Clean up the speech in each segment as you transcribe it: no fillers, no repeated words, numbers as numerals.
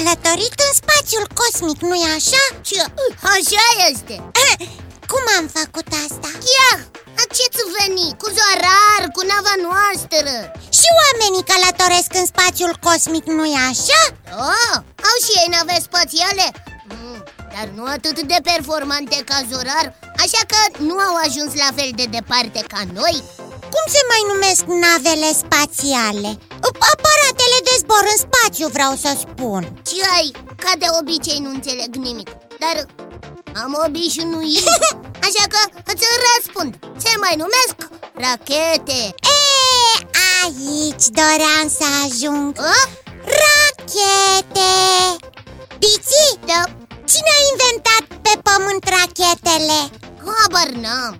călătorit în spațiul cosmic, nu-i așa? Așa este. Cum am făcut asta? Ia, ce-ți veni? Cu zorar, cu nava noastră. Și oamenii călătoresc în spațiul cosmic, nu-i așa? Oh, au și ei nave spațiale, dar nu atât de performante ca zorar, așa că nu au ajuns la fel de departe ca noi. Cum se mai numesc navele spațiale? Aparatele de zbor în spațiu, vreau să spun. Ciai, ca de obicei nu înțeleg nimic, dar am obișnuit. Așa că îți răspund. Se mai numesc rachete. Aici doream să ajung. Rachete. Piții? Da. Cine a inventat pe pământ rachetele? Habar n-am.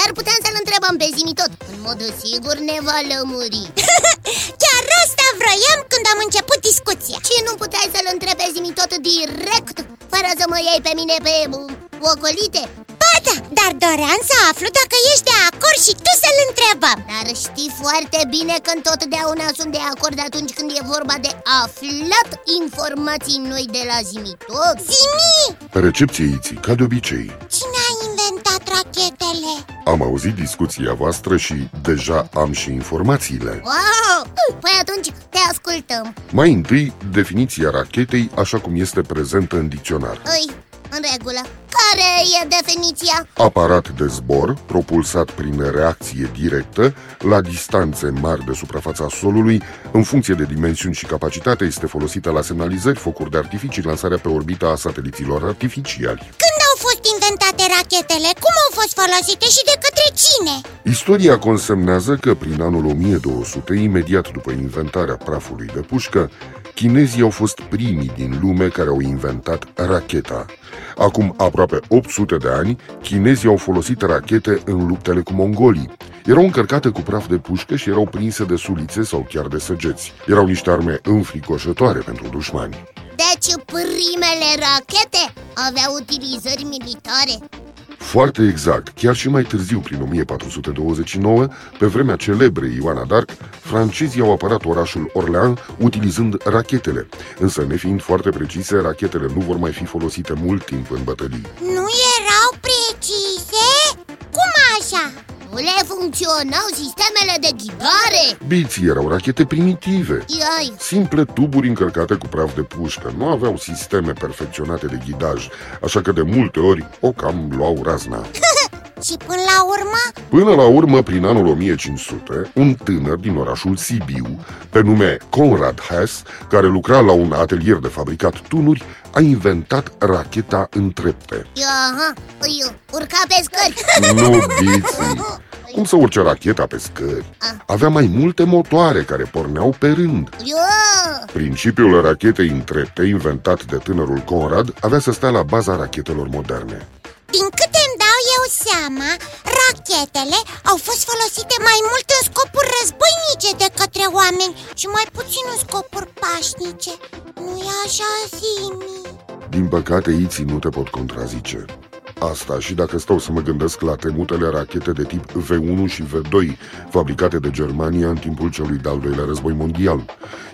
Dar puteam să-l întrebăm pe Zimitot. În mod sigur ne va lămuri. Chiar asta vroiam când am început discuția. Ce, nu puteai să-l întrebi pe Zimitot direct? Fără să mă iei pe mine pe ocolite? Ba da, dar doream să aflu dacă ești de acord și tu să-l întrebăm. Dar știi foarte bine că întotdeauna sunt de acord atunci când e vorba de aflat informații noi de la Zimitot. Zimi! Recepție, Iții, ca de obicei. Cine a inventat rachetele? Am auzit discuția voastră și deja am și informațiile. Wow! Păi atunci te ascultăm. Mai întâi, definiția rachetei așa cum este prezentă în dicționar. În regulă. Care e definiția? Aparat de zbor propulsat prin reacție directă la distanțe mari de suprafața solului. În funcție de dimensiuni și capacitate este folosită la semnalizări, focuri de artificii, lansarea pe orbita a sateliților artificiali. Când au fost inventate rachetele? Cum au fost folosite și de către cine? Istoria consemnează că prin anul 1200, imediat după inventarea prafului de pușcă, chinezii au fost primii din lume care au inventat racheta. Acum aproape 800 de ani, chinezii au folosit rachete în luptele cu mongolii. Erau încărcate cu praf de pușcă și erau prinse de sulițe sau chiar de săgeți. Erau niște arme înfricoșătoare pentru dușmani. Deci primele rachete aveau utilizări militare. Foarte exact, chiar și mai târziu, prin 1429, pe vremea celebrei Ioana d'Arc, francezii au apărat orașul Orleans utilizând rachetele. Însă, nefiind foarte precise, rachetele nu vor mai fi folosite mult timp în bătălii. Nu erau precise? Cum așa? Nu le funcționau sistemele de ghidare? Biții erau rachete primitive. Simple tuburi încărcate cu praf de pușcă. Nu aveau sisteme perfecționate de ghidaj, așa că de multe ori o cam luau razna. Și până la urmă? Până la urmă, prin anul 1500, un tânăr din orașul Sibiu, pe nume Conrad Haas, care lucra la un atelier de fabricat tunuri, a inventat racheta în trepte. Urca pe scări. Nu, Biții. Cum să urce racheta pe scări? Avea mai multe motoare care porneau pe rând. Principiul rachetei în trepte, inventat de tânărul Conrad, avea să stea la baza rachetelor moderne. Din câte îmi dau eu seama, rachetele au fost folosite mai mult în scopuri războinice de către oameni și mai puțin în scopuri pașnice. Nu-i așa, Zimi? Din păcate, Iții, nu te pot contrazice. Asta și dacă stau să mă gândesc la temutele rachete de tip V1 și V2, fabricate de Germania în timpul celui de-al doilea război mondial.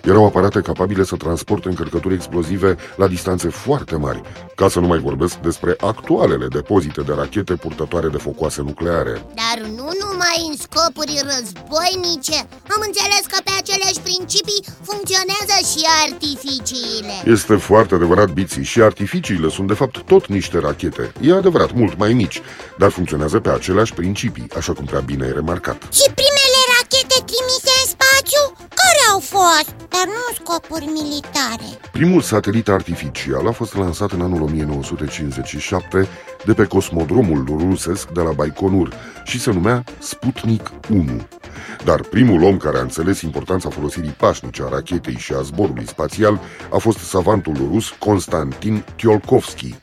Erau aparate capabile să transporte încărcături explozive la distanțe foarte mari, ca să nu mai vorbesc despre actualele depozite de rachete purtătoare de focoase nucleare. Dar nu numai în scopuri războinice. Am înțeles că pe aceleași principii funcționează și artificiile. Este foarte adevărat, Biții, și artificiile sunt de fapt tot niște rachete. E adevărat, mult mai mici, dar funcționează pe aceleași principii, așa cum prea bine ai remarcat. Și primele rachete trimise în spațiu? Care au fost? Dar nu în scopuri militare. Primul satelit artificial a fost lansat în anul 1957 de pe cosmodromul rusesc de la Baikonur și se numea Sputnik 1. Dar primul om care a înțeles importanța folosirii pașnice a rachetei și a zborului spațial a fost savantul rus Constantin Tsiolkovski.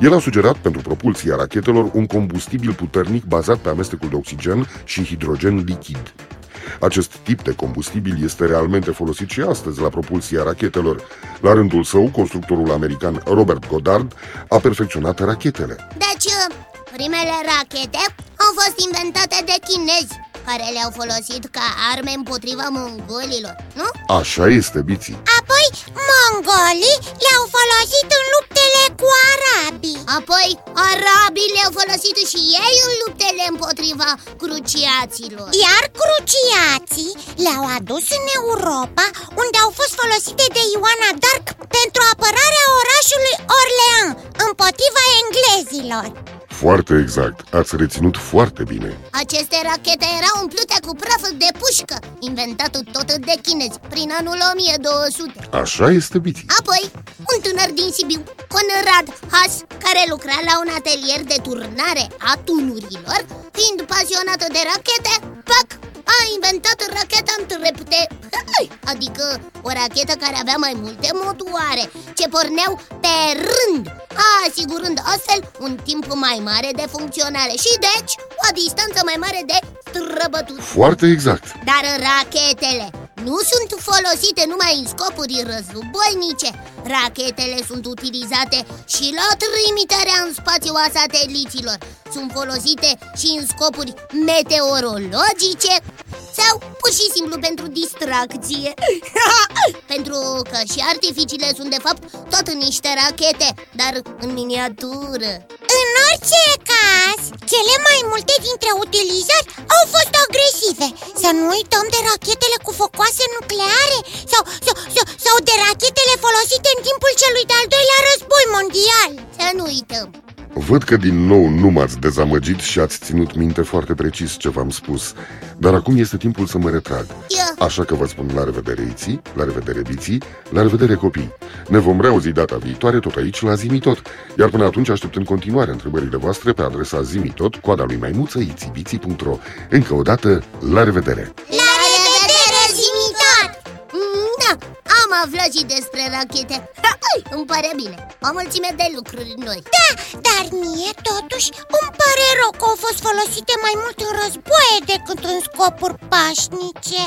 El a sugerat pentru propulsia rachetelor un combustibil puternic bazat pe amestecul de oxigen și hidrogen lichid. Acest tip de combustibil este realmente folosit și astăzi la propulsia rachetelor. La rândul său, constructorul american Robert Goddard a perfecționat rachetele. Deci, primele rachete au fost inventate de chinezi, care le-au folosit ca arme împotriva mongolilor, nu? Așa este, Biții. Apoi, mongo monголii le-au folosit în luptele cu arabii. Apoi arabii le-au folosit și ei în luptele împotriva cruciaților. Iar cruciații le-au adus în Europa, unde au fost folosite de Ioana d'Arc pentru apărarea orașului Orleans împotriva englezilor. Foarte exact, ați reținut foarte bine. Aceste rachete erau umplute cu praf de pușcă, inventatul tot de chinezi, prin anul 1200. Așa este, Biti. Apoi, un tânăr din Sibiu, Conrad Haas, care lucra la un atelier de turnare a tunurilor, fiind pasionat de rachete, pac, a inventat racheta întrepte, adică o rachetă care avea mai multe motoare, ce porneau pe rând, asigurând astfel un timp mai mare de funcționare și deci o distanță mai mare de străbătut. Foarte exact. Dar rachetele nu sunt folosite numai în scopuri războinice. Rachetele sunt utilizate și la trimiterea în spațiu a sateliților. Sunt folosite și în scopuri meteorologice sau pur și simplu pentru distracție. Pentru că și artificiile sunt de fapt tot niște rachete, dar în miniatură. În orice caz, cele mai multe dintre utilizări au fost agresive. Să nu uităm de rachetele cu focoase nucleare sau de rachetele folosite în timpul celui de-al doilea război mondial. Să nu uităm. Văd că din nou nu m-ați dezamăgit și ați ținut minte foarte precis ce v-am spus. Dar acum este timpul să mă retrag. Așa că vă spun la revedere, Iții, la revedere, Biții, la revedere, copii. Ne vom reauzi data viitoare tot aici la Zimitot. Iar până atunci aștept în continuare întrebările voastre pe adresa Zimitot, coada lui maimuță, itibiții.ro. Încă o dată, la revedere! La revedere, Zimitot! Da, am aflat și despre rachete. Îmi pare bine, o mulțime de lucruri noi. Da, dar mie totuși îmi pare rău că au fost folosite mai mult în războaie decât în scopuri pașnice.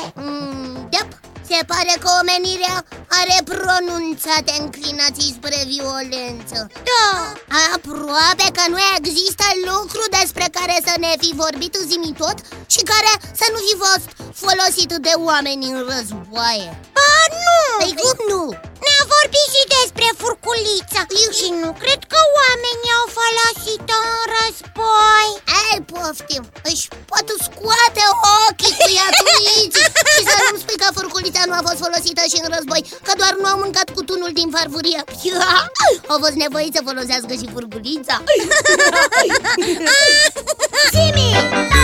Se pare că omenirea are pronunțate înclinații spre violență. Da. Aproape că nu există lucru despre care să ne fi vorbit, Zimitot, și care să nu fi fost folosit de oameni în războaie. Ba nu! Păi cum nu? Ne-a vorbit și despre furculița. Și nu cred că oamenii au folosit-o în război. Ei, poftim, își pot scoate ochii cu ea și să nu spui că furculița nu a fost folosită și în război, că doar nu au mâncat cu tunul din farfurie. Au fost nevoiți să folosească și furculița. Simi!